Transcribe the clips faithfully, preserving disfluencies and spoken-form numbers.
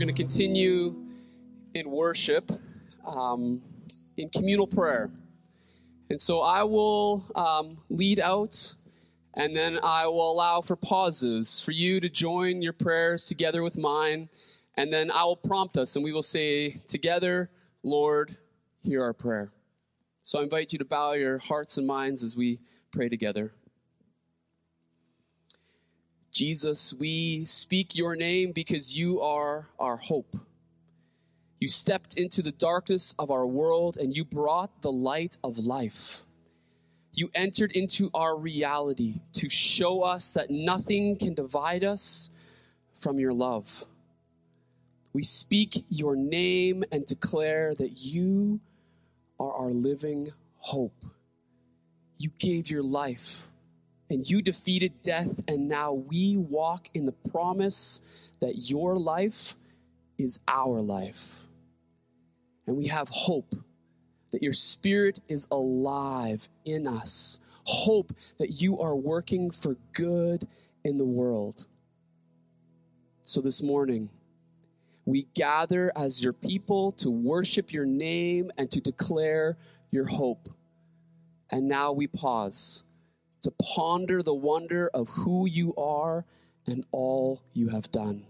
going to continue in worship, um, in communal prayer. And so I will um, lead out, and then I will allow for pauses for you to join your prayers together with mine. And then I will prompt us, and we will say together, Lord, hear our prayer. So I invite you to bow your hearts and minds as we pray together. Jesus, we speak your name because you are our hope. You stepped into the darkness of our world, and you brought the light of life. You entered into our reality to show us that nothing can divide us from your love. We speak your name and declare that you are our living hope. You gave your life, and you defeated death, and now we walk in the promise that your life is our life. And we have hope that your Spirit is alive in us, hope that you are working for good in the world. So this morning, we gather as your people to worship your name and to declare your hope. And now we pause to ponder the wonder of who you are and all you have done.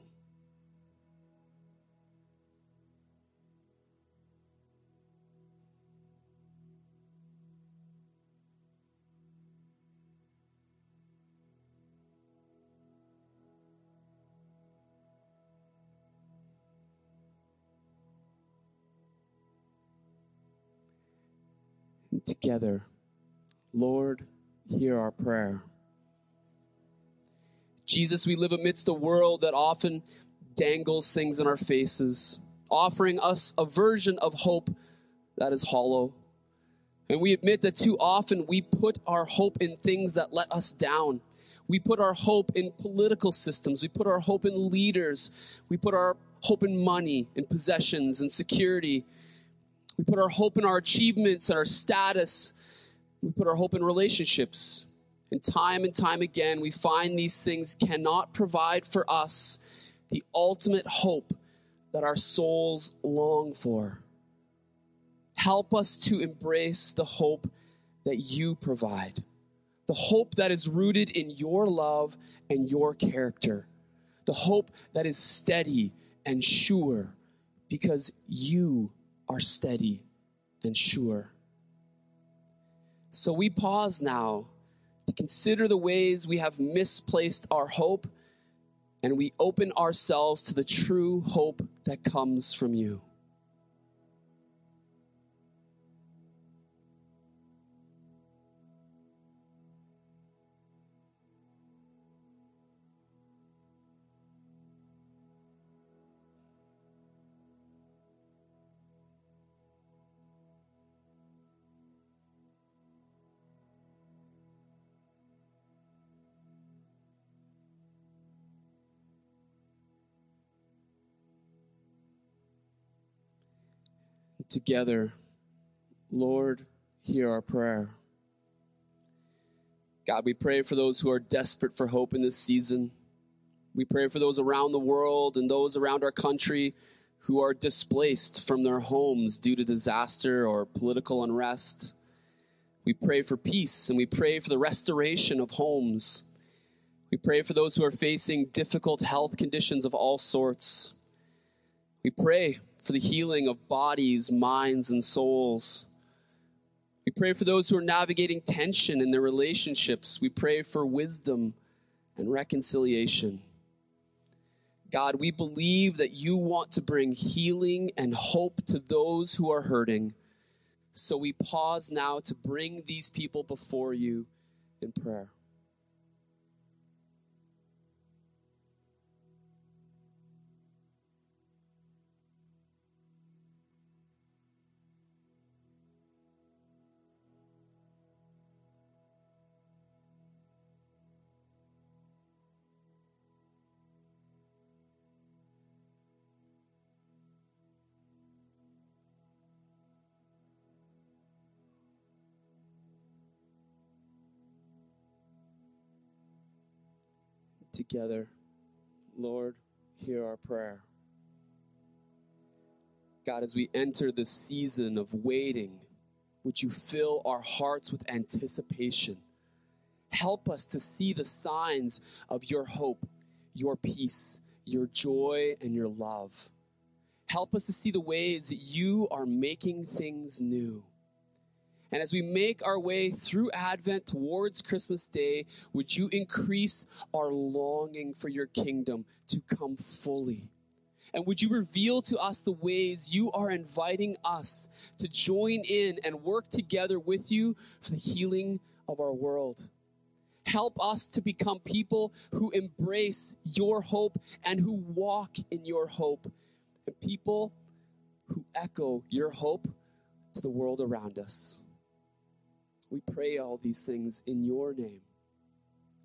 And together, Lord, hear our prayer. Jesus, we live amidst a world that often dangles things in our faces, offering us a version of hope that is hollow. And we admit that too often we put our hope in things that let us down. We put our hope in political systems. We put our hope in leaders. We put our hope in money and possessions and security. We put our hope in our achievements and our status. We put our hope in relationships. And time and time again, we find these things cannot provide for us the ultimate hope that our souls long for. Help us to embrace the hope that you provide, the hope that is rooted in your love and your character, the hope that is steady and sure because you are steady and sure. So we pause now to consider the ways we have misplaced our hope, and we open ourselves to the true hope that comes from you. Together, Lord, hear our prayer. God, we pray for those who are desperate for hope in this season. We pray for those around the world and those around our country who are displaced from their homes due to disaster or political unrest. We pray for peace, and we pray for the restoration of homes. We pray for those who are facing difficult health conditions of all sorts. We pray for the healing of bodies, minds, and souls. We pray for those who are navigating tension in their relationships. We pray for wisdom and reconciliation. God, we believe that you want to bring healing and hope to those who are hurting. So we pause now to bring these people before you in prayer. Together, Lord, hear our prayer. God, as we enter this season of waiting, would you fill our hearts with anticipation? Help us to see the signs of your hope, your peace, your joy, and your love. Help us to see the ways that you are making things new. And as we make our way through Advent towards Christmas Day, would you increase our longing for your kingdom to come fully? And would you reveal to us the ways you are inviting us to join in and work together with you for the healing of our world? Help us to become people who embrace your hope and who walk in your hope, and people who echo your hope to the world around us. We pray all these things in your name.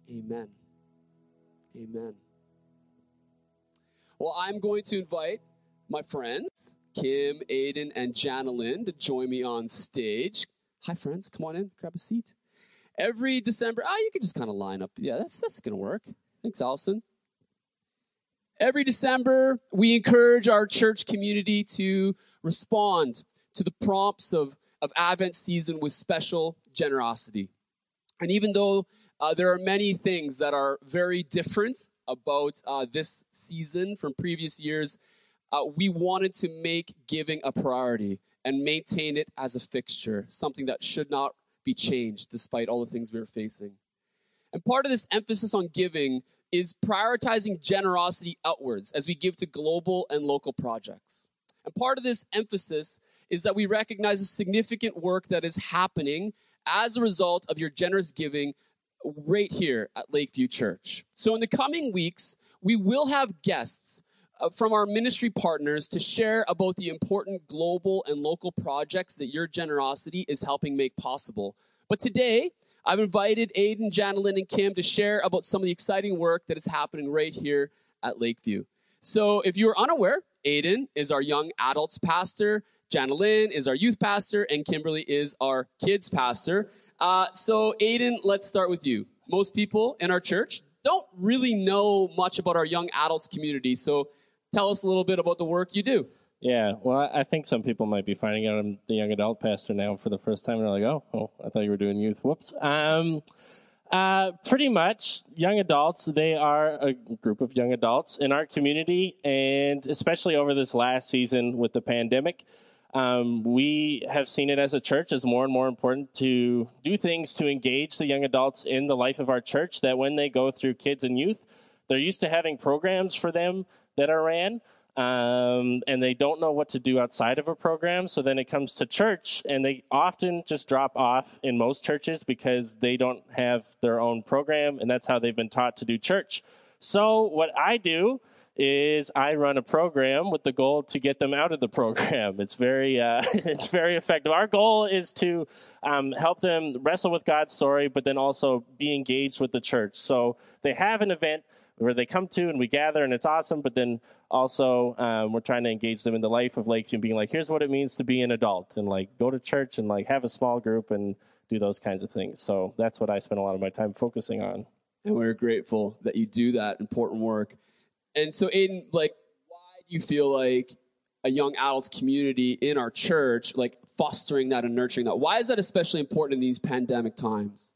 Amen. Amen. Well, I'm going to invite my friends, Kim, Aiden, and Janelyn, to join me on stage. Hi, friends. Come on in. Grab a seat. Every December, oh, you can just kind of line up. Yeah, that's, that's going to work. Thanks, Allison. Every December, we encourage our church community to respond to the prompts of of Advent season with special generosity. And even though uh, there are many things that are very different about uh, this season from previous years, uh, we wanted to make giving a priority and maintain it as a fixture, something that should not be changed despite all the things we were facing. And part of this emphasis on giving is prioritizing generosity outwards as we give to global and local projects. And part of this emphasis is that we recognize the significant work that is happening as a result of your generous giving right here at Lakeview Church. So in the coming weeks, we will have guests from our ministry partners to share about the important global and local projects that your generosity is helping make possible. But today, I've invited Aiden, Janelyn, and Kim to share about some of the exciting work that is happening right here at Lakeview. So if you are unaware, Aiden is our young adults pastor, Janelyn is our youth pastor, and Kimberly is our kids pastor. Uh, so, Aiden, let's start with you. Most people in our church don't really know much about our young adults community, so tell us a little bit about the work you do. Yeah, well, I think some people might be finding out I'm the young adult pastor now for the first time, and they're like, oh, oh I thought you were doing youth. Whoops. Um, uh, pretty much, young adults, they are a group of young adults in our community, and especially over this last season with the pandemic, Um, we have seen it as a church as more and more important to do things to engage the young adults in the life of our church, that when they go through kids and youth, they're used to having programs for them that are ran, um, and they don't know what to do outside of a program. So then it comes to church, and they often just drop off in most churches because they don't have their own program, and that's how they've been taught to do church. So what I do is I run a program with the goal to get them out of the program. It's very uh, it's very effective. Our goal is to um, help them wrestle with God's story, but then also be engaged with the church. So they have an event where they come to and we gather and it's awesome, but then also um, we're trying to engage them in the life of Lakeview and being like, here's what it means to be an adult and like go to church and like have a small group and do those kinds of things. So that's what I spend a lot of my time focusing on. And we're grateful that you do that important work. And so, Aiden, like, why do you feel like a young adults community in our church, like, fostering that and nurturing that? Why is that especially important in these pandemic times?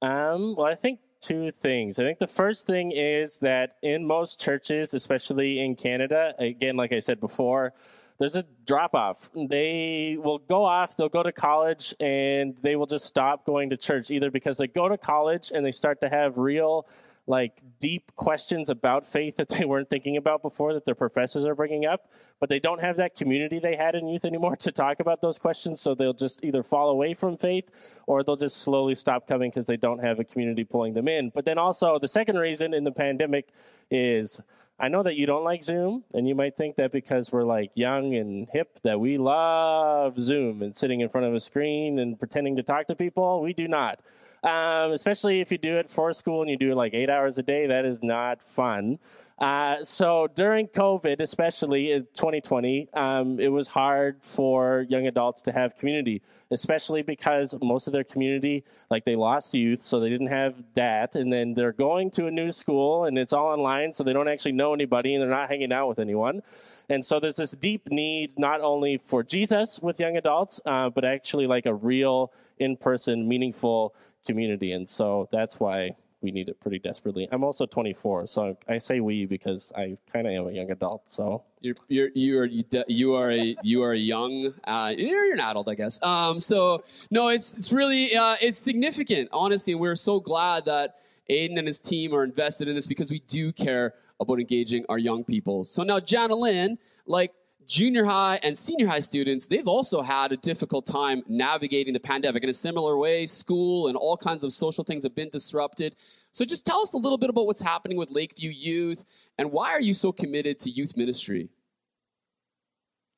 Um, well, I think two things. I think the first thing is that in most churches, especially in Canada, again, like I said before, there's a drop-off. They will go off, they'll go to college, and they will just stop going to church, either because they go to college and they start to have real like deep questions about faith that they weren't thinking about before that their professors are bringing up, but they don't have that community they had in youth anymore to talk about those questions. So they'll just either fall away from faith or they'll just slowly stop coming because they don't have a community pulling them in. But then also the second reason in the pandemic is I know that you don't like Zoom, and you might think that because we're like young and hip that we love Zoom and sitting in front of a screen and pretending to talk to people. We do not. Um, especially if you do it for school and you do it like eight hours a day, that is not fun. Uh, so during COVID, especially in twenty twenty, um, it was hard for young adults to have community, especially because most of their community, like they lost youth, so they didn't have that. And then they're going to a new school and it's all online, so they don't actually know anybody and they're not hanging out with anyone. And so there's this deep need not only for Jesus with young adults, uh, but actually like a real in-person meaningful community. And so that's why we need it pretty desperately. I'm also twenty-four, so I say we because I kind of am a young adult. So you're you're you are you are a you are a young uh, you're an adult, I guess. Um, so no, it's it's really uh, it's significant, honestly. And we're so glad that Aiden and his team are invested in this because we do care about engaging our young people. So now, Janalyn, like junior high and senior high students, they've also had a difficult time navigating the pandemic in a similar way. School and all kinds of social things have been disrupted. So just tell us a little bit about what's happening with Lakeview Youth and why are you so committed to youth ministry?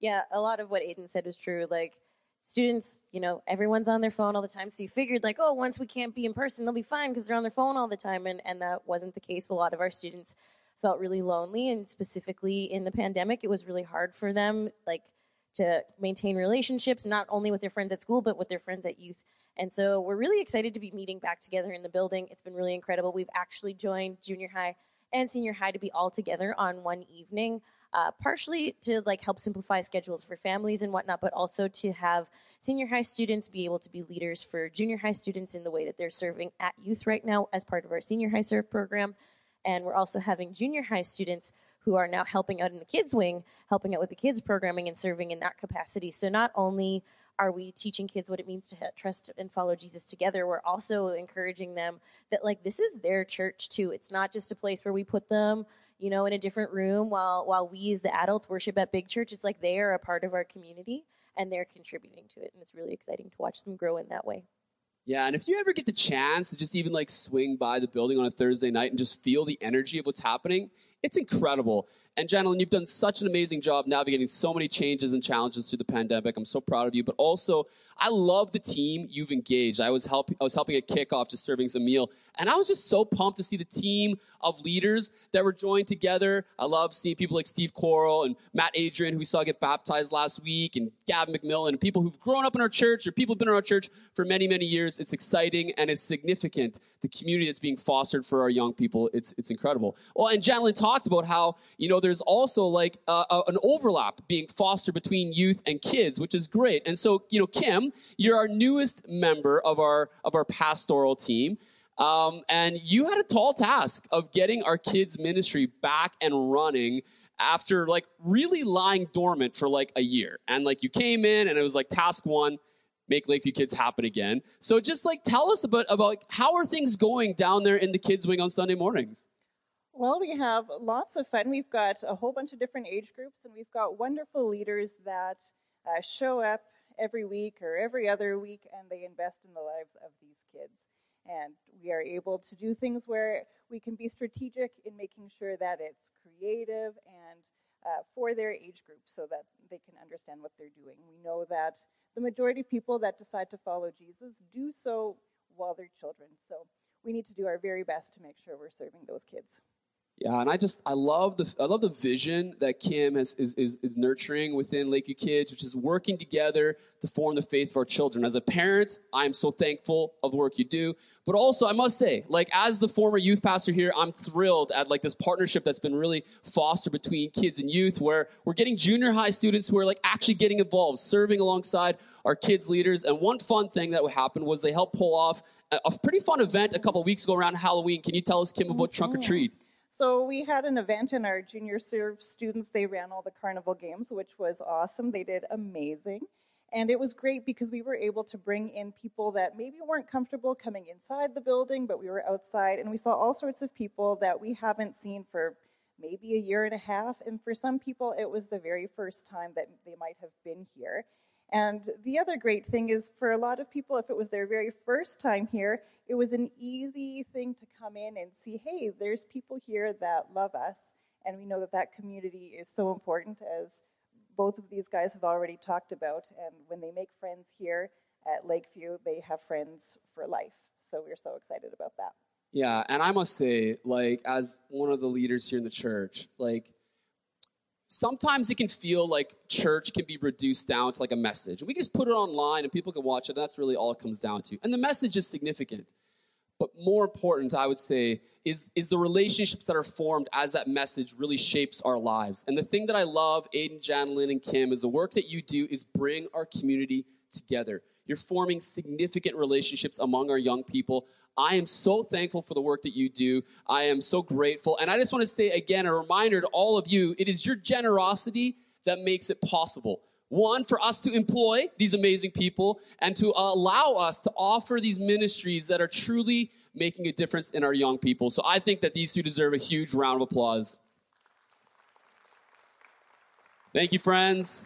Yeah, a lot of what Aiden said was true. Like students, you know, everyone's on their phone all the time. So you figured like, oh, once we can't be in person, they'll be fine because they're on their phone all the time. And, and that wasn't the case. A lot of our students felt really lonely, and specifically in the pandemic, it was really hard for them like to maintain relationships, not only with their friends at school, but with their friends at youth. And so we're really excited to be meeting back together in the building. It's been really incredible. We've actually joined junior high and senior high to be all together on one evening, uh, partially to like help simplify schedules for families and whatnot, but also to have senior high students be able to be leaders for junior high students in the way that they're serving at youth right now as part of our senior high serve program. And we're also having junior high students who are now helping out in the kids wing, helping out with the kids programming and serving in that capacity. So not only are we teaching kids what it means to trust and follow Jesus together, we're also encouraging them that like this is their church too. It's not just a place where we put them, you know, in a different room while while we as the adults worship at Big Church. It's like they are a part of our community and they're contributing to it. And it's really exciting to watch them grow in that way. Yeah, and if you ever get the chance to just even like swing by the building on a Thursday night and just feel the energy of what's happening, it's incredible. And Janalyn, you've done such an amazing job navigating so many changes and challenges through the pandemic. I'm so proud of you. But also, I love the team you've engaged. I was helping I was helping at kickoff, just serving some meal. And I was just so pumped to see the team of leaders that were joined together. I love seeing people like Steve Coral and Matt Adrian, who we saw get baptized last week, and Gavin McMillan, and people who've grown up in our church or people who've been in our church for many, many years. It's exciting and it's significant. The community that's being fostered for our young people, it's it's incredible. Well, and Janalyn talked about how, you know, there's also like a, a, an overlap being fostered between youth and kids, which is great. And so, you know, Kim, you're our newest member of our of our pastoral team. Um, and you had a tall task of getting our kids ministry back and running after like really lying dormant for like a year. And like you came in and it was like task one, make Lakeview Kids happen again. So just like tell us about, about like, how are things going down there in the kids wing on Sunday mornings? Well, we have lots of fun. We've got a whole bunch of different age groups and we've got wonderful leaders that uh, show up every week or every other week and they invest in the lives of these kids. And we are able to do things where we can be strategic in making sure that it's creative and uh, for their age group so that they can understand what they're doing. We know that the majority of people that decide to follow Jesus do so while they're children. So we need to do our very best to make sure we're serving those kids. Yeah, and I just, I love the I love the vision that Kim has, is, is is nurturing within Lakeview Kids, which is working together to form the faith of our children. As a parent, I am so thankful of the work you do. But also, I must say, like, as the former youth pastor here, I'm thrilled at, like, this partnership that's been really fostered between kids and youth, where we're getting junior high students who are, like, actually getting involved, serving alongside our kids' leaders. And one fun thing that happened was they helped pull off a, a pretty fun event a couple weeks ago around Halloween. Can you tell us, Kim, about Trunk or Treat? So we had an event in our junior serve students. They ran all the carnival games, which was awesome. They did amazing. And it was great because we were able to bring in people that maybe weren't comfortable coming inside the building, but we were outside. And we saw all sorts of people that we haven't seen for maybe a year and a half. And for some people, it was the very first time that they might have been here. And the other great thing is for a lot of people, if it was their very first time here, it was an easy thing to come in and see, hey, there's people here that love us. And we know that that community is so important, as both of these guys have already talked about. And when they make friends here at Lakeview, they have friends for life. So we're so excited about that. Yeah, and I must say, like, as one of the leaders here in the church, like, sometimes it can feel like church can be reduced down to, like, a message. We just put it online and people can watch it. That's really all it comes down to. And the message is significant. But more important, I would say, is, is the relationships that are formed as that message really shapes our lives. And the thing that I love, Aiden, Janelyn, and Kim, is the work that you do is bring our community together. You're forming significant relationships among our young people. I am so thankful for the work that you do. I am so grateful. And I just want to say again, a reminder to all of you, it is your generosity that makes it possible. One, for us to employ these amazing people and to allow us to offer these ministries that are truly making a difference in our young people. So I think that these two deserve a huge round of applause. Thank you, friends.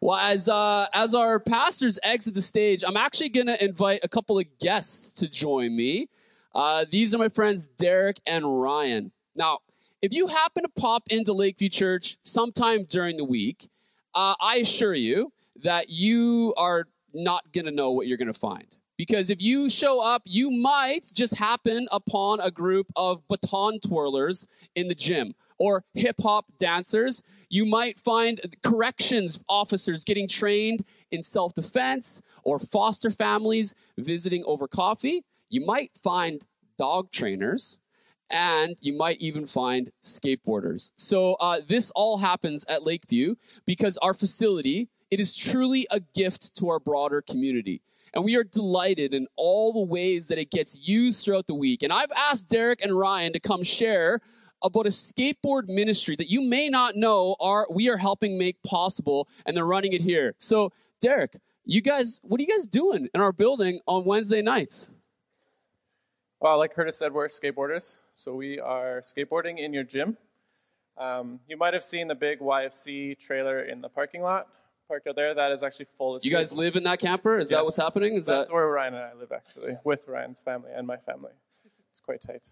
Well, as, uh, as our pastors exit the stage, I'm actually going to invite a couple of guests to join me. Uh, these are my friends Derek and Ryan. Now, if you happen to pop into Lakeview Church sometime during the week, uh, I assure you that you are not going to know what you're going to find. Because if you show up, you might just happen upon a group of baton twirlers in the gym, or hip-hop dancers. You might find corrections officers getting trained in self-defense, or foster families visiting over coffee. You might find dog trainers, and you might even find skateboarders. So uh, this all happens at Lakeview because our facility, it is truly a gift to our broader community. And we are delighted in all the ways that it gets used throughout the week. And I've asked Derek and Ryan to come share about a skateboard ministry that you may not know are we are helping make possible, and they're running it here. So, Derek, you guys, what are you guys doing in our building on Wednesday nights? Well, like Curtis said, we're skateboarders, so we are skateboarding in your gym. Um, you might have seen the big Y F C trailer in the parking lot. Parked out there, that is actually full of skateboarders. You guys live in that camper? Is yes. that what's happening? Is That's that... where Ryan and I live, actually, with Ryan's family and my family. It's quite tight.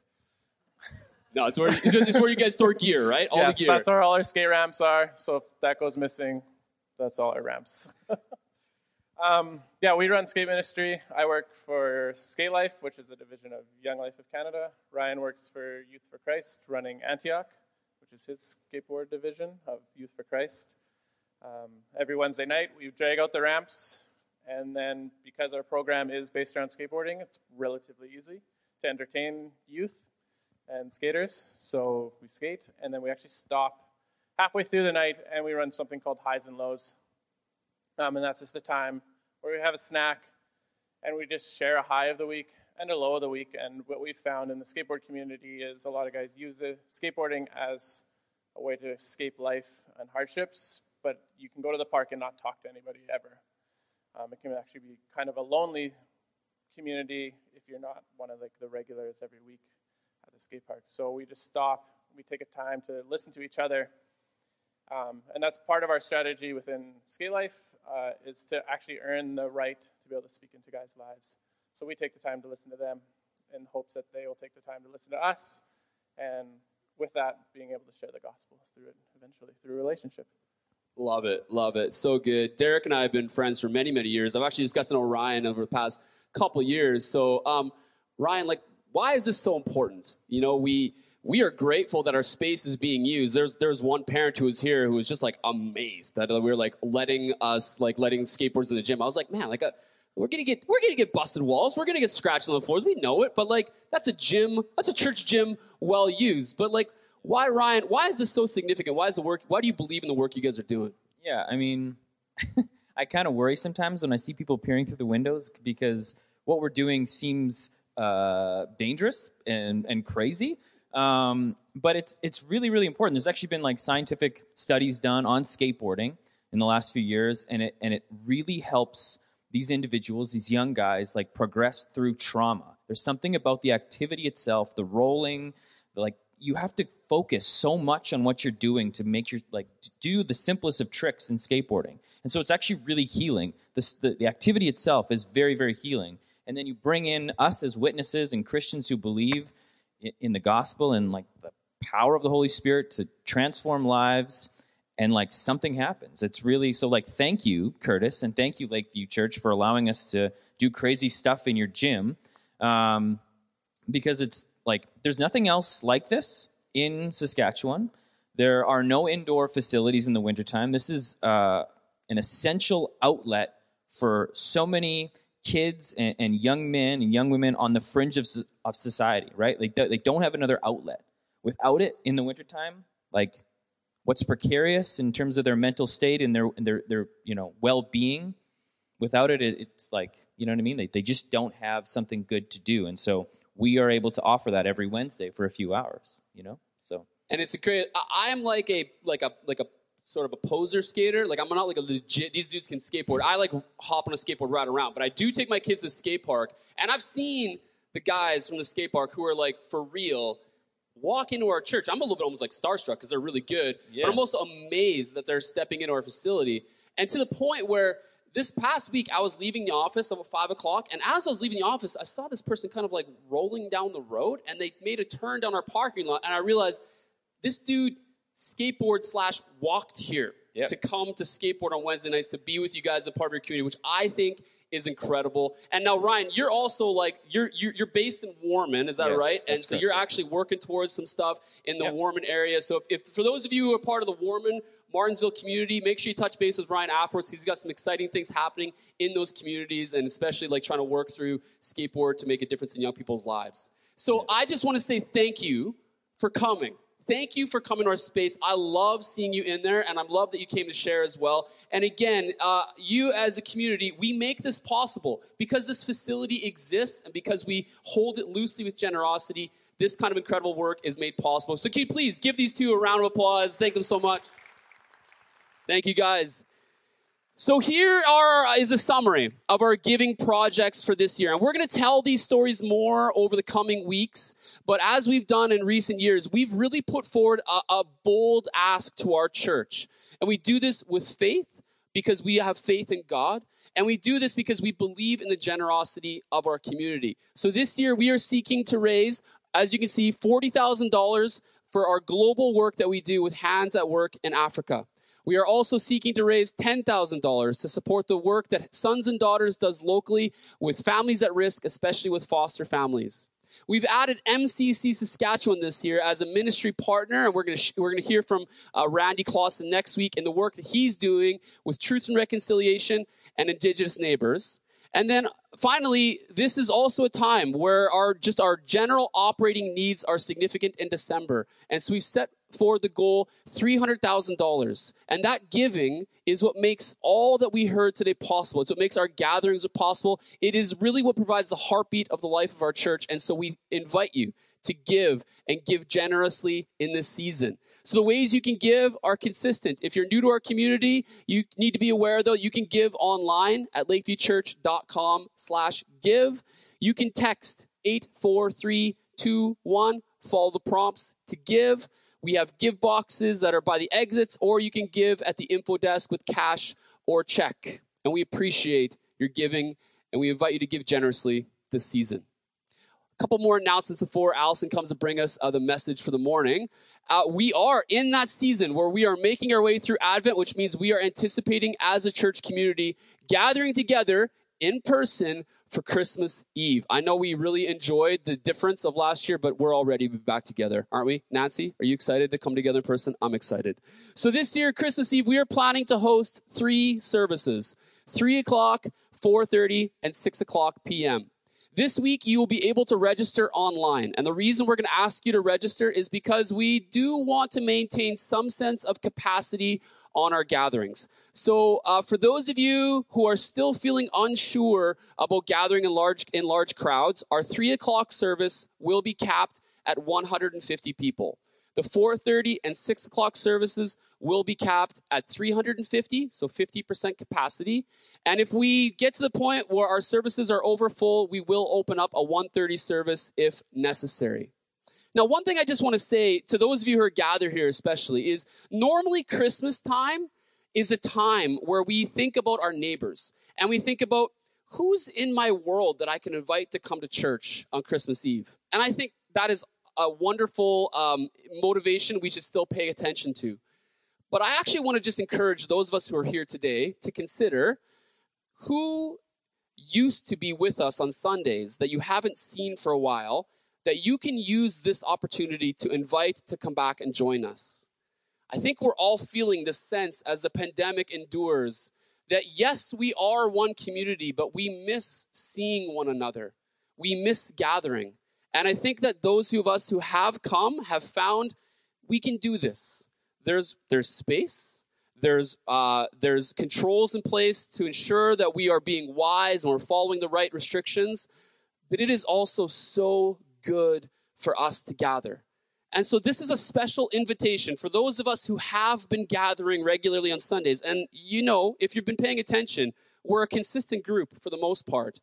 No, it's where, it's where you guys store gear, right? All yes, the gear. That's where all our skate ramps are. So if that goes missing, that's all our ramps. um, yeah, we run skate ministry. I work for Skate Life, which is a division of Young Life of Canada. Ryan works for Youth for Christ, running Antioch, which is his skateboard division of Youth for Christ. Um, every Wednesday night, we drag out the ramps. And then because our program is based around skateboarding, it's relatively easy to entertain youth and skaters, so we skate, and then we actually stop halfway through the night, and we run something called Highs and Lows, um, and that's just a time where we have a snack, and we just share a high of the week and a low of the week, and what we've found in the skateboard community is a lot of guys use the skateboarding as a way to escape life and hardships, but you can go to the park and not talk to anybody ever. Um, it can actually be kind of a lonely community if you're not one of like the regulars every week at the skate park. So we just stop, we take a time to listen to each other. Um, and that's part of our strategy within Skate Life, uh, is to actually earn the right to be able to speak into guys' lives. So we take the time to listen to them in hopes that they will take the time to listen to us. And with that, being able to share the gospel through it eventually, through relationship. Love it, love it. So good. Derek and I have been friends for many, many years. I've actually just got to know Ryan over the past couple years. So um, Ryan, like, why is this so important? You know, we we are grateful that our space is being used. There's there's one parent who was here who was just like amazed that we were like letting us like letting skateboards in the gym. I was like, man, like a, we're gonna get we're gonna get busted walls, we're gonna get scratched on the floors. We know it, but like that's a gym, that's a church gym well used. But like, why, Ryan? Why is this so significant? Why is the work? Why do you believe in the work you guys are doing? Yeah, I mean, I kind of worry sometimes when I see people peering through the windows because what we're doing seems Uh, dangerous and, and crazy, um, but it's it's really, really important. There's actually been like scientific studies done on skateboarding in the last few years, and it and it really helps these individuals, these young guys, like progress through trauma. There's something about the activity itself, the rolling, the, like you have to focus so much on what you're doing to make your like to do the simplest of tricks in skateboarding, and so it's actually really healing. This the, the activity itself is very, very healing. And then you bring in us as witnesses and Christians who believe in the gospel and, like, the power of the Holy Spirit to transform lives, and, like, something happens. It's really, so, like, thank you, Curtis, and thank you, Lakeview Church, for allowing us to do crazy stuff in your gym. Um, because it's like there's nothing else like this in Saskatchewan. There are no indoor facilities in the wintertime. This is uh, an essential outlet for so many kids and, and young men and young women on the fringe of, of society, right? Like they don't have another outlet. Without it in the wintertime, like what's precarious in terms of their mental state and their and their their you know well-being. Without it, it's like, you know what I mean? They they just don't have something good to do, and so we are able to offer that every Wednesday for a few hours, you know. So and it's a great. I'm like a like a like a sort of a poser skater. Like I'm not like a legit. These dudes can skateboard. I like hop on a skateboard, ride around, but I do take my kids to the skate park, and I've seen the guys from the skate park who are like for real. Walk into our church. I'm a little bit almost like starstruck because they're really good. Yeah. But I'm also amazed that they're stepping into our facility. And to the point where this past week, I was leaving the office about five o'clock. And as I was leaving the office, I saw this person kind of like rolling down the road. And they made a turn down our parking lot. And I realized this dude skateboard slash walked here yep. to come to skateboard on Wednesday nights to be with you guys as a part of your community, which I think is incredible. And now, Ryan, you're also like, you're you're, you're based in Warman, is that yes, right? And so correct. You're actually working towards some stuff in the yep. Warman area. So if, if for those of you who are part of the Warman, Martinsville community, make sure you touch base with Ryan afterwards. He's got some exciting things happening in those communities, and especially like trying to work through skateboard to make a difference in young people's lives. So yep. I just want to say thank you for coming. Thank you for coming to our space. I love seeing you in there, and I love that you came to share as well. And again, uh, you as a community, we make this possible. Because this facility exists and because we hold it loosely with generosity, this kind of incredible work is made possible. So can you please give these two a round of applause? Thank them so much. Thank you, guys. So here are, is a summary of our giving projects for this year. And we're going to tell these stories more over the coming weeks. But as we've done in recent years, we've really put forward a, a bold ask to our church. And we do this with faith because we have faith in God. And we do this because we believe in the generosity of our community. So this year we are seeking to raise, as you can see, forty thousand dollars for our global work that we do with Hands at Work in Africa. We are also seeking to raise ten thousand dollars to support the work that Sons and Daughters does locally with families at risk, especially with foster families. We've added M C C Saskatchewan this year as a ministry partner, and we're going to sh- we're going to hear from uh, Randy Clausen next week and the work that he's doing with Truth and Reconciliation and Indigenous Neighbors. And then finally, this is also a time where our just our general operating needs are significant in December. And so we've set forward the goal three hundred thousand dollars. And that giving is what makes all that we heard today possible. It's what makes our gatherings possible. It is really what provides the heartbeat of the life of our church. And so we invite you to give and give generously in this season. So the ways you can give are consistent. If you're new to our community, you need to be aware, though, you can give online at lakeviewchurch.com slash give. You can text eight four three two one, follow the prompts to give. We have give boxes that are by the exits, or you can give at the info desk with cash or check. And we appreciate your giving, and we invite you to give generously this season. A couple more announcements before Allison comes to bring us uh, the message for the morning. Uh, we are in that season where we are making our way through Advent, which means we are anticipating as a church community gathering together in person for Christmas Eve. I know we really enjoyed the difference of last year, but we're already back together, aren't we? Nancy, are you excited to come together in person? I'm excited. So this year, Christmas Eve, we are planning to host three services, three o'clock, four thirty, and six o'clock p.m. This week, you will be able to register online. And the reason we're going to ask you to register is because we do want to maintain some sense of capacity on our gatherings. So uh, for those of you who are still feeling unsure about gathering in large in large crowds, our three o'clock service will be capped at one hundred fifty people. The four thirty and six o'clock services will be capped at three hundred fifty, so fifty percent capacity. And if we get to the point where our services are over full, we will open up a one thirty service if necessary. Now, one thing I just want to say to those of you who are gathered here especially is normally Christmas time is a time where we think about our neighbors and we think about who's in my world that I can invite to come to church on Christmas Eve. And I think that is a wonderful um, motivation we should still pay attention to. But I actually want to just encourage those of us who are here today to consider who used to be with us on Sundays that you haven't seen for a while, that you can use this opportunity to invite to come back and join us. I think we're all feeling this sense as the pandemic endures that yes, we are one community, but we miss seeing one another. We miss gathering. And I think that those of us who have come have found we can do this. There's there's space. There's uh, there's controls in place to ensure that we are being wise and we're following the right restrictions. But it is also so good for us to gather. And so this is a special invitation for those of us who have been gathering regularly on Sundays. And you know, if you've been paying attention, we're a consistent group for the most part.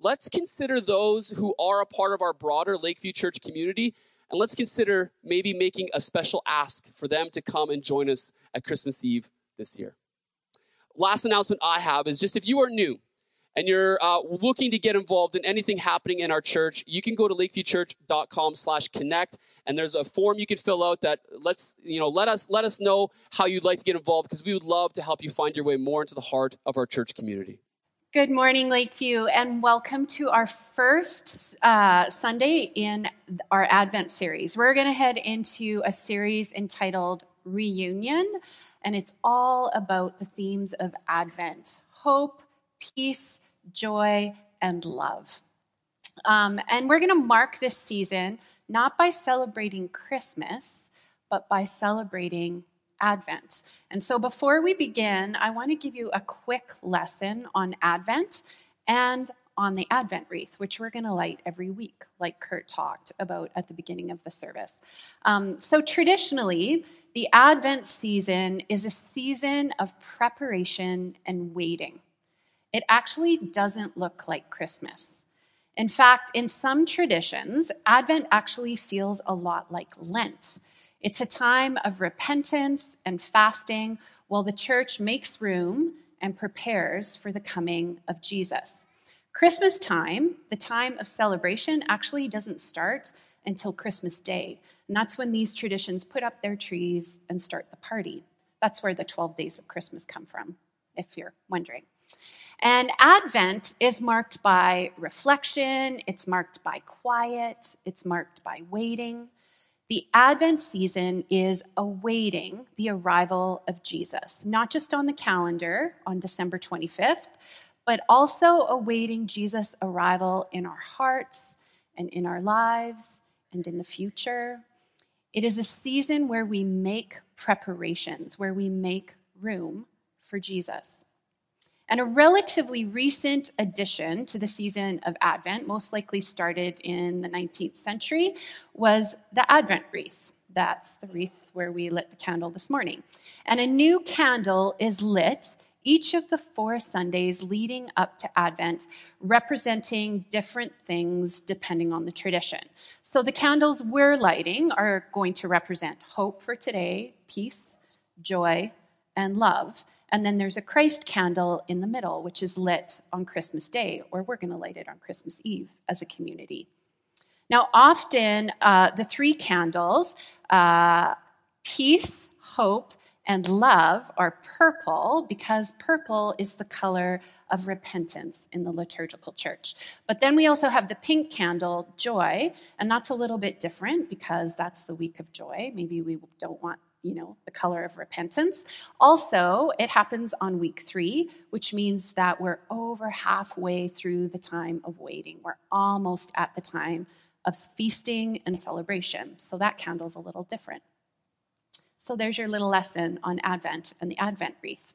Let's consider those who are a part of our broader Lakeview Church community, and let's consider maybe making a special ask for them to come and join us at Christmas Eve this year. Last announcement I have is just if you are new and you're uh, looking to get involved in anything happening in our church, you can go to lakeviewchurch.com slash connect, and there's a form you can fill out that lets you know let us let us know how you'd like to get involved, because we would love to help you find your way more into the heart of our church community. Good morning, Lakeview, and welcome to our first uh, Sunday in our Advent series. We're going to head into a series entitled Reunion, and it's all about the themes of Advent: hope, peace, joy, and love. Um, and we're going to mark this season not by celebrating Christmas, but by celebrating Advent. And so before we begin, I want to give you a quick lesson on Advent and on the Advent wreath, which we're going to light every week, like Kurt talked about at the beginning of the service. Um, so traditionally, the Advent season is a season of preparation and waiting. It actually doesn't look like Christmas. In fact, in some traditions, Advent actually feels a lot like Lent. It's a time of repentance and fasting while the church makes room and prepares for the coming of Jesus. Christmas time, the time of celebration, actually doesn't start until Christmas Day. And that's when these traditions put up their trees and start the party. That's where the twelve days of Christmas come from, if you're wondering. And Advent is marked by reflection, it's marked by quiet, it's marked by waiting. The Advent season is awaiting the arrival of Jesus, not just on the calendar on December twenty-fifth, but also awaiting Jesus' arrival in our hearts and in our lives and in the future. It is a season where we make preparations, where we make room for Jesus. And a relatively recent addition to the season of Advent, most likely started in the nineteenth century, was the Advent wreath. That's the wreath where we lit the candle this morning. And a new candle is lit each of the four Sundays leading up to Advent, representing different things depending on the tradition. So the candles we're lighting are going to represent hope for today, peace, joy, and love. And then there's a Christ candle in the middle, which is lit on Christmas Day, or we're going to light it on Christmas Eve as a community. Now, often uh, the three candles, uh, peace, hope, and love, are purple, because purple is the color of repentance in the liturgical church. But then we also have the pink candle, joy, and that's a little bit different because that's the week of joy. Maybe we don't want you know, the color of repentance. Also, it happens on week three, which means that we're over halfway through the time of waiting. We're almost at the time of feasting and celebration. So that candle's a little different. So there's your little lesson on Advent and the Advent wreath.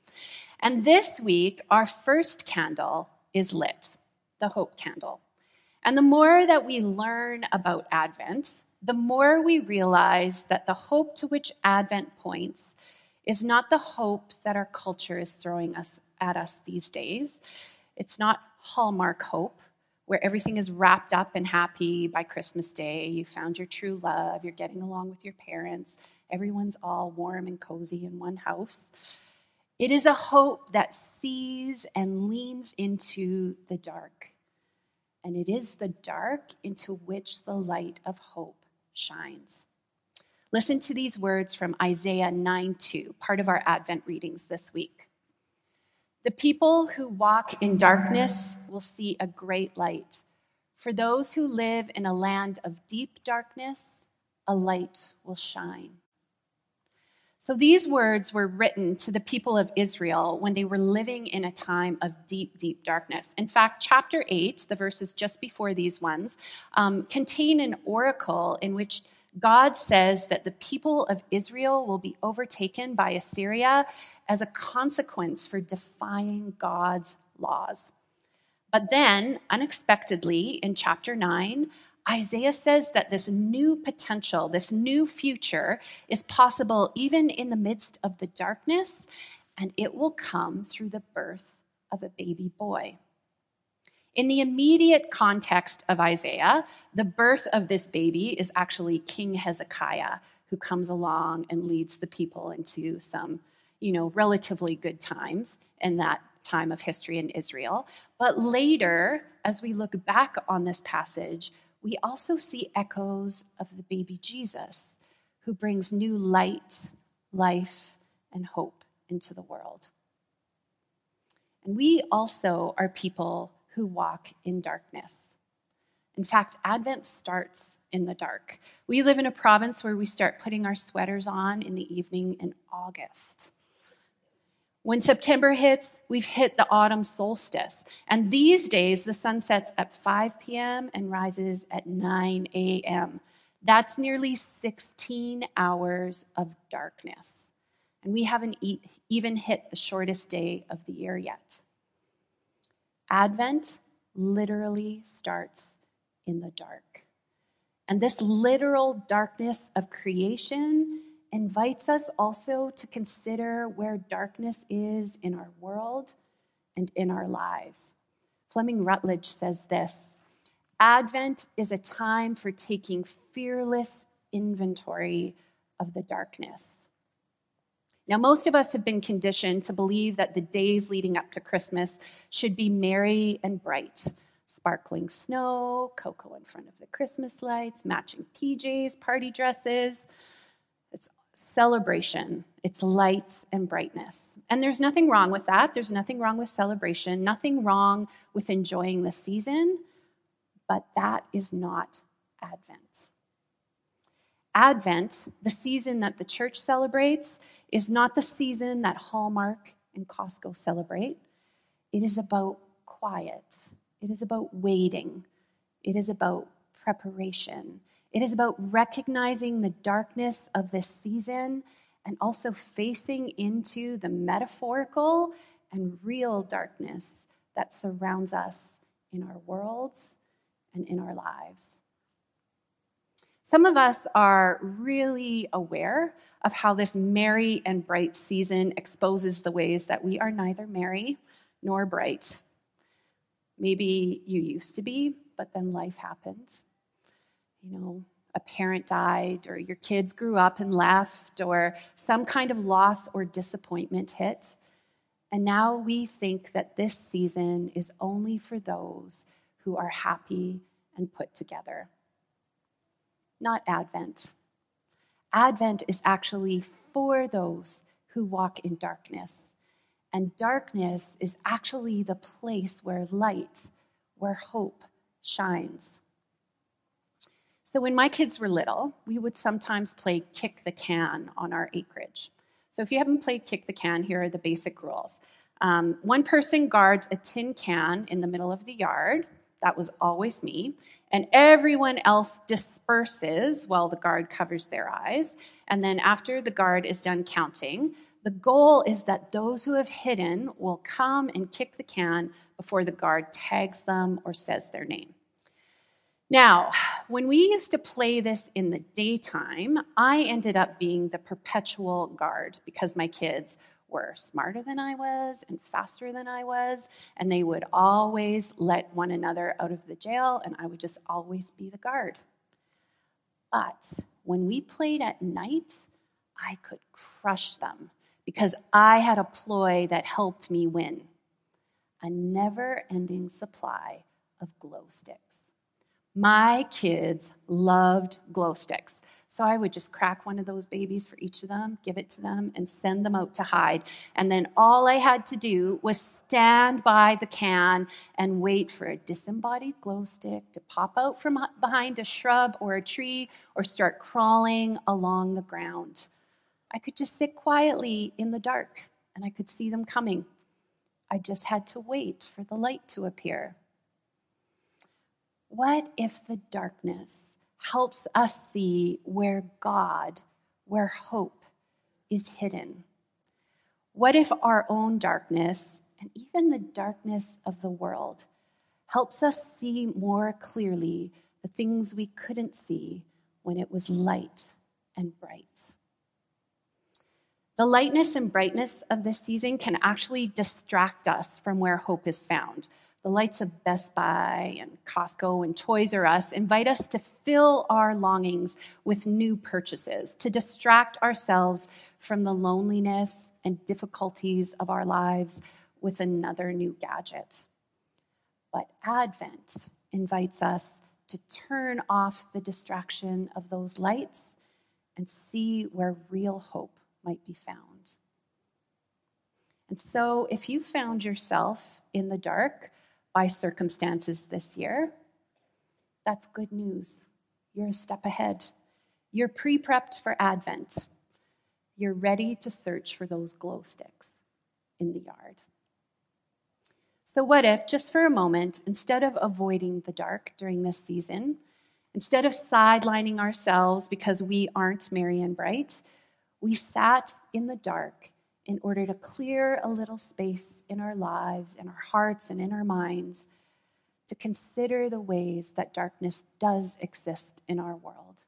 And this week, our first candle is lit, the hope candle. And the more that we learn about Advent, the more we realize that the hope to which Advent points is not the hope that our culture is throwing us at us these days. It's not Hallmark hope, where everything is wrapped up and happy by Christmas Day. You found your true love, you're getting along with your parents, everyone's all warm and cozy in one house. It is a hope that sees and leans into the dark. And it is the dark into which the light of hope shines. Listen to these words from Isaiah nine two, part of our Advent readings this week. The people who walk in darkness will see a great light. For those who live in a land of deep darkness, a light will shine. So these words were written to the people of Israel when they were living in a time of deep, deep darkness. In fact, chapter eight, the verses just before these ones, um, contain an oracle in which God says that the people of Israel will be overtaken by Assyria as a consequence for defying God's laws. But then, unexpectedly, in chapter nine, Isaiah says that this new potential, this new future is possible even in the midst of the darkness, and it will come through the birth of a baby boy. In the immediate context of Isaiah, the birth of this baby is actually King Hezekiah, who comes along and leads the people into some, you know, relatively good times in that time of history in Israel. But later, as we look back on this passage, we also see echoes of the baby Jesus, who brings new light, life, and hope into the world. And we also are people who walk in darkness. In fact, Advent starts in the dark. We live in a province where we start putting our sweaters on in the evening in August. When September hits, we've hit the autumn solstice. And these days, the sun sets at five p.m. and rises at nine a.m. That's nearly sixteen hours of darkness. And we haven't e- even hit the shortest day of the year yet. Advent literally starts in the dark. And this literal darkness of creation invites us also to consider where darkness is in our world and in our lives. Fleming Rutledge says this: Advent is a time for taking fearless inventory of the darkness. Now, most of us have been conditioned to believe that the days leading up to Christmas should be merry and bright. Sparkling snow, cocoa in front of the Christmas lights, matching P Js, party dresses. Celebration, it's lights and brightness. And there's nothing wrong with that. There's nothing wrong with celebration, nothing wrong with enjoying the season, but that is not Advent. Advent, the season that the church celebrates, is not the season that Hallmark and Costco celebrate. It is about quiet. It is about waiting. It is about preparation. It is about recognizing the darkness of this season and also facing into the metaphorical and real darkness that surrounds us in our worlds and in our lives. Some of us are really aware of how this merry and bright season exposes the ways that we are neither merry nor bright. Maybe you used to be, but then life happened. You know, a parent died, or your kids grew up and left, or some kind of loss or disappointment hit. And now we think that this season is only for those who are happy and put together. Not Advent. Advent is actually for those who walk in darkness. And darkness is actually the place where light, where hope shines. So when my kids were little, we would sometimes play kick the can on our acreage. So if you haven't played kick the can, here are the basic rules. Um, one person guards a tin can in the middle of the yard. That was always me. And everyone else disperses while the guard covers their eyes. And then after the guard is done counting, the goal is that those who have hidden will come and kick the can before the guard tags them or says their name. Now, when we used to play this in the daytime, I ended up being the perpetual guard because my kids were smarter than I was and faster than I was, and they would always let one another out of the jail, and I would just always be the guard. But when we played at night, I could crush them because I had a ploy that helped me win: a never-ending supply of glow sticks. My kids loved glow sticks. So I would just crack one of those babies for each of them, give it to them, and send them out to hide. And then all I had to do was stand by the can and wait for a disembodied glow stick to pop out from behind a shrub or a tree or start crawling along the ground. I could just sit quietly in the dark, and I could see them coming. I just had to wait for the light to appear. What if the darkness helps us see where God, where hope is hidden? What if our own darkness, and even the darkness of the world, helps us see more clearly the things we couldn't see when it was light and bright? The lightness and brightness of this season can actually distract us from where hope is found. The lights of Best Buy and Costco and Toys R Us invite us to fill our longings with new purchases, to distract ourselves from the loneliness and difficulties of our lives with another new gadget. But Advent invites us to turn off the distraction of those lights and see where real hope might be found. And so if you found yourself in the dark by circumstances this year, that's good news. You're a step ahead. You're pre-prepped for Advent. You're ready to search for those glow sticks in the yard. So what if, just for a moment, instead of avoiding the dark during this season, instead of sidelining ourselves because we aren't merry and bright, we sat in the dark in order to clear a little space in our lives, in our hearts, and in our minds to consider the ways that darkness does exist in our world,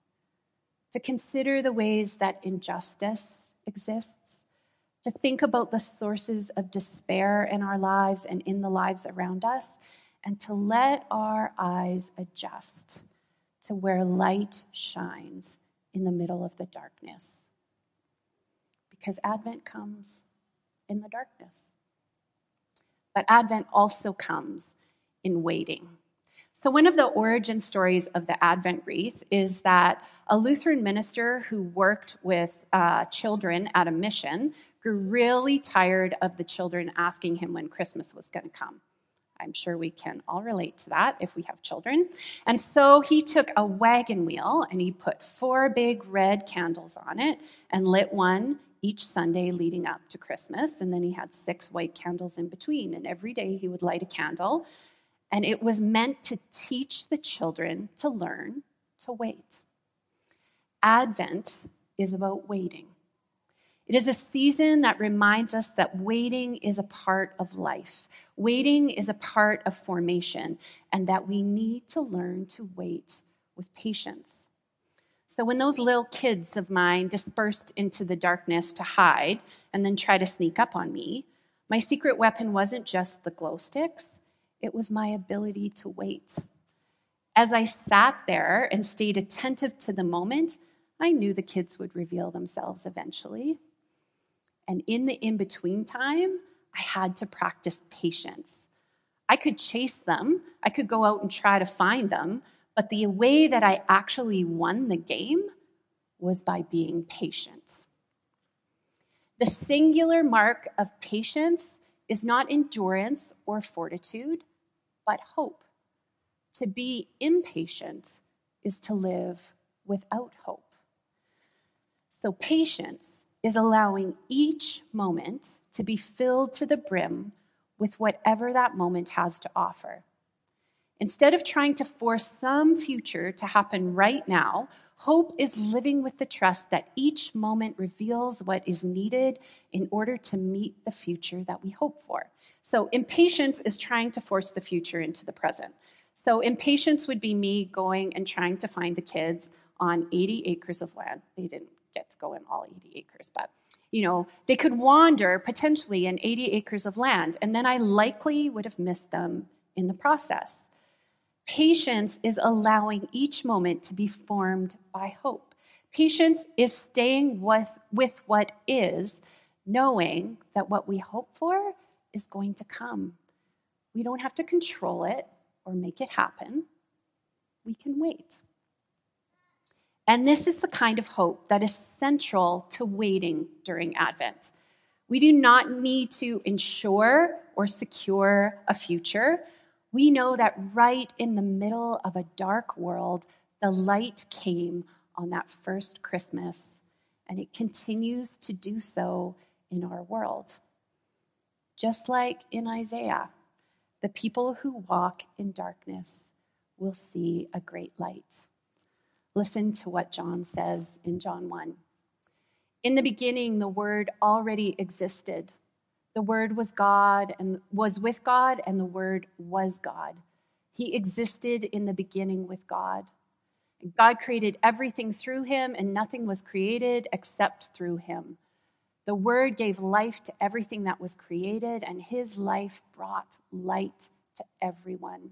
to consider the ways that injustice exists, to think about the sources of despair in our lives and in the lives around us, and to let our eyes adjust to where light shines in the middle of the darkness. Because Advent comes in the darkness. But Advent also comes in waiting. So one of the origin stories of the Advent wreath is that a Lutheran minister who worked with uh, children at a mission grew really tired of the children asking him when Christmas was going to come. I'm sure we can all relate to that if we have children. And so he took a wagon wheel and he put four big red candles on it and lit one each Sunday leading up to Christmas. And then he had six white candles in between. And every day he would light a candle. And it was meant to teach the children to learn to wait. Advent is about waiting. It is a season that reminds us that waiting is a part of life. Waiting is a part of formation, and that we need to learn to wait with patience. So when those little kids of mine dispersed into the darkness to hide and then try to sneak up on me, my secret weapon wasn't just the glow sticks, it was my ability to wait. As I sat there and stayed attentive to the moment, I knew the kids would reveal themselves eventually. And in the in-between time, I had to practice patience. I could chase them. I could go out and try to find them. But the way that I actually won the game was by being patient. The singular mark of patience is not endurance or fortitude, but hope. To be impatient is to live without hope. So patience is allowing each moment to be filled to the brim with whatever that moment has to offer. Instead of trying to force some future to happen right now, hope is living with the trust that each moment reveals what is needed in order to meet the future that we hope for. So impatience is trying to force the future into the present. So impatience would be me going and trying to find the kids on eighty acres of land. They didn't get to go in all eighty acres, but, you know, they could wander potentially in eighty acres of land, and then I likely would have missed them in the process. Patience is allowing each moment to be formed by hope. Patience is staying with, with what is, knowing that what we hope for is going to come. We don't have to control it or make it happen. We can wait. And this is the kind of hope that is central to waiting during Advent. We do not need to ensure or secure a future. We know that right in the middle of a dark world, the light came on that first Christmas, and it continues to do so in our world. Just like in Isaiah, the people who walk in darkness will see a great light. Listen to what John says in John one. In the beginning, the Word already existed. The Word was God and was with God, and the Word was God. He existed in the beginning with God. God created everything through him, and nothing was created except through him. The Word gave life to everything that was created, and his life brought light to everyone.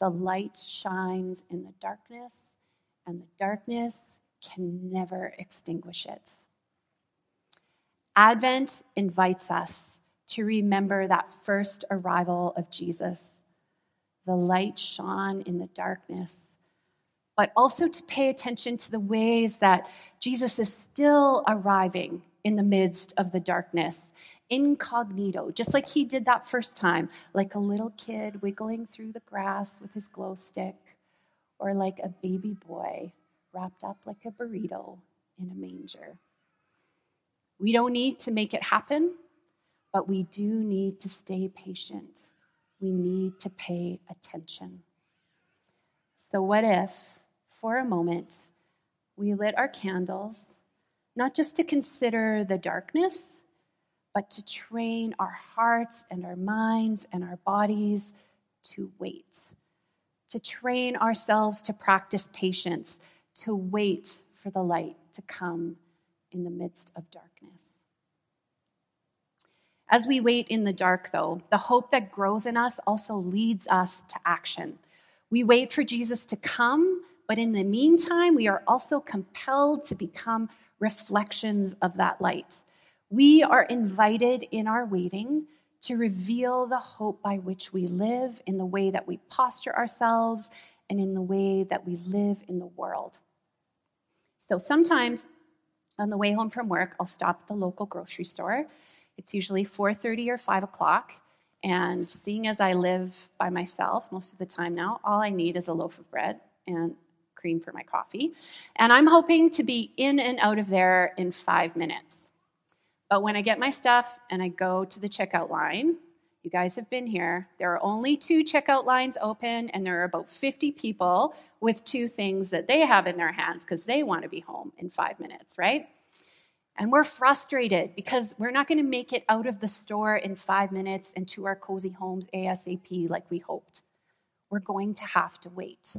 The light shines in the darkness, and the darkness can never extinguish it. Advent invites us to remember that first arrival of Jesus. The light shone in the darkness, but also to pay attention to the ways that Jesus is still arriving in the midst of the darkness, incognito, just like he did that first time, like a little kid wiggling through the grass with his glow stick, or like a baby boy wrapped up like a burrito in a manger. We don't need to make it happen, but we do need to stay patient. We need to pay attention. So what if, for a moment, we lit our candles, not just to consider the darkness, but to train our hearts and our minds and our bodies to wait, to train ourselves to practice patience, to wait for the light to come in the midst of darkness. As we wait in the dark, though, the hope that grows in us also leads us to action. We wait for Jesus to come, but in the meantime, we are also compelled to become reflections of that light. We are invited in our waiting to reveal the hope by which we live in the way that we posture ourselves and in the way that we live in the world. So sometimes on the way home from work, I'll stop at the local grocery store. It's usually four thirty or five o'clock, and seeing as I live by myself most of the time now, all I need is a loaf of bread and cream for my coffee. And I'm hoping to be in and out of there in five minutes. But when I get my stuff and I go to the checkout line, you guys have been here, there are only two checkout lines open, and there are about fifty people with two things that they have in their hands because they want to be home in five minutes, right? And we're frustrated because we're not going to make it out of the store in five minutes and to our cozy homes ASAP like we hoped. We're going to have to wait.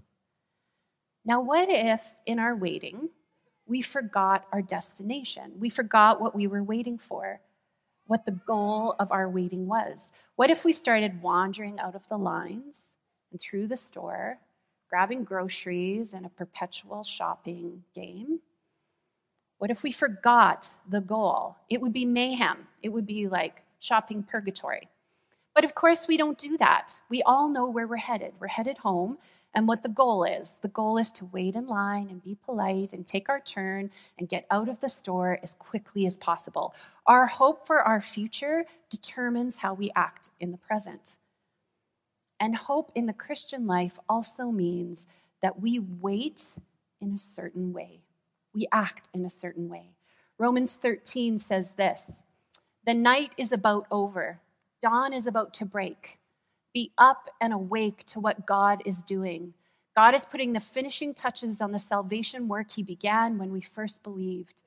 Now, what if in our waiting, we forgot our destination? We forgot what we were waiting for, what the goal of our waiting was. What if we started wandering out of the lines and through the store, grabbing groceries in a perpetual shopping game? What if we forgot the goal? It would be mayhem. It would be like shopping purgatory. But of course, we don't do that. We all know where we're headed. We're headed home and what the goal is. The goal is to wait in line and be polite and take our turn and get out of the store as quickly as possible. Our hope for our future determines how we act in the present. And hope in the Christian life also means that we wait in a certain way. We act in a certain way. Romans thirteen says this, "The night is about over. Dawn is about to break. Be up and awake to what God is doing. God is putting the finishing touches on the salvation work he began when we first believed.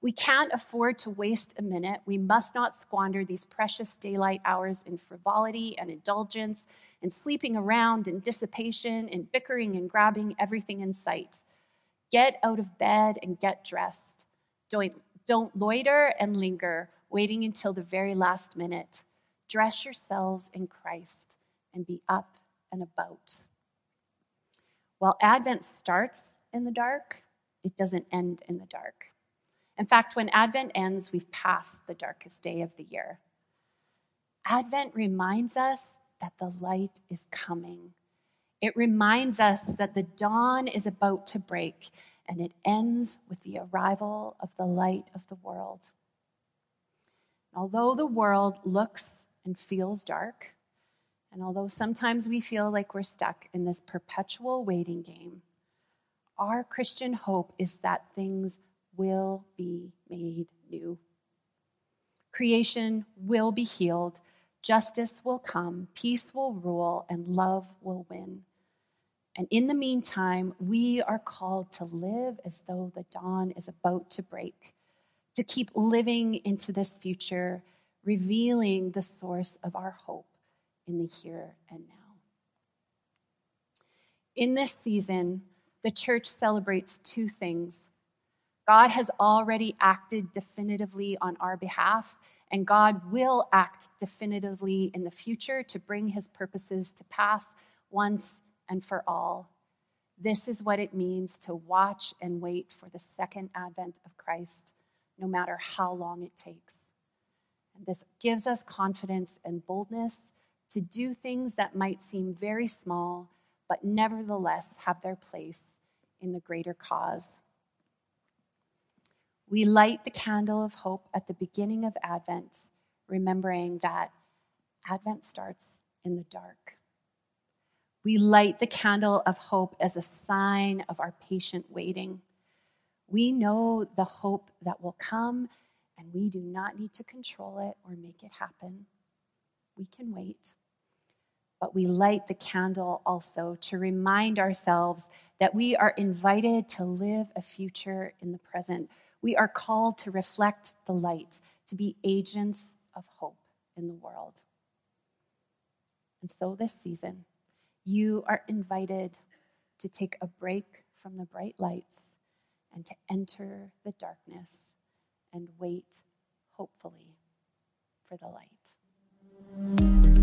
We can't afford to waste a minute. We must not squander these precious daylight hours in frivolity and indulgence and sleeping around and dissipation and bickering and grabbing everything in sight. Get out of bed and get dressed. Don't, don't loiter and linger, waiting until the very last minute. Dress yourselves in Christ and be up and about." While Advent starts in the dark, it doesn't end in the dark. In fact, when Advent ends, we've passed the darkest day of the year. Advent reminds us that the light is coming. It reminds us that the dawn is about to break, and it ends with the arrival of the light of the world. Although the world looks and feels dark, and although sometimes we feel like we're stuck in this perpetual waiting game, our Christian hope is that things will be made new. Creation will be healed, justice will come, peace will rule, and love will win. And in the meantime, we are called to live as though the dawn is about to break, to keep living into this future, revealing the source of our hope in the here and now. In this season, the church celebrates two things. God has already acted definitively on our behalf, and God will act definitively in the future to bring his purposes to pass once and for all. This is what it means to watch and wait for the second advent of Christ, no matter how long it takes. And this gives us confidence and boldness to do things that might seem very small, but nevertheless have their place in the greater cause. We light the candle of hope at the beginning of Advent, remembering that Advent starts in the dark. We light the candle of hope as a sign of our patient waiting. We know the hope that will come, and we do not need to control it or make it happen. We can wait. But we light the candle also to remind ourselves that we are invited to live a future in the present. We are called to reflect the light, to be agents of hope in the world. And so this season, you are invited to take a break from the bright lights and to enter the darkness and wait, hopefully, for the light.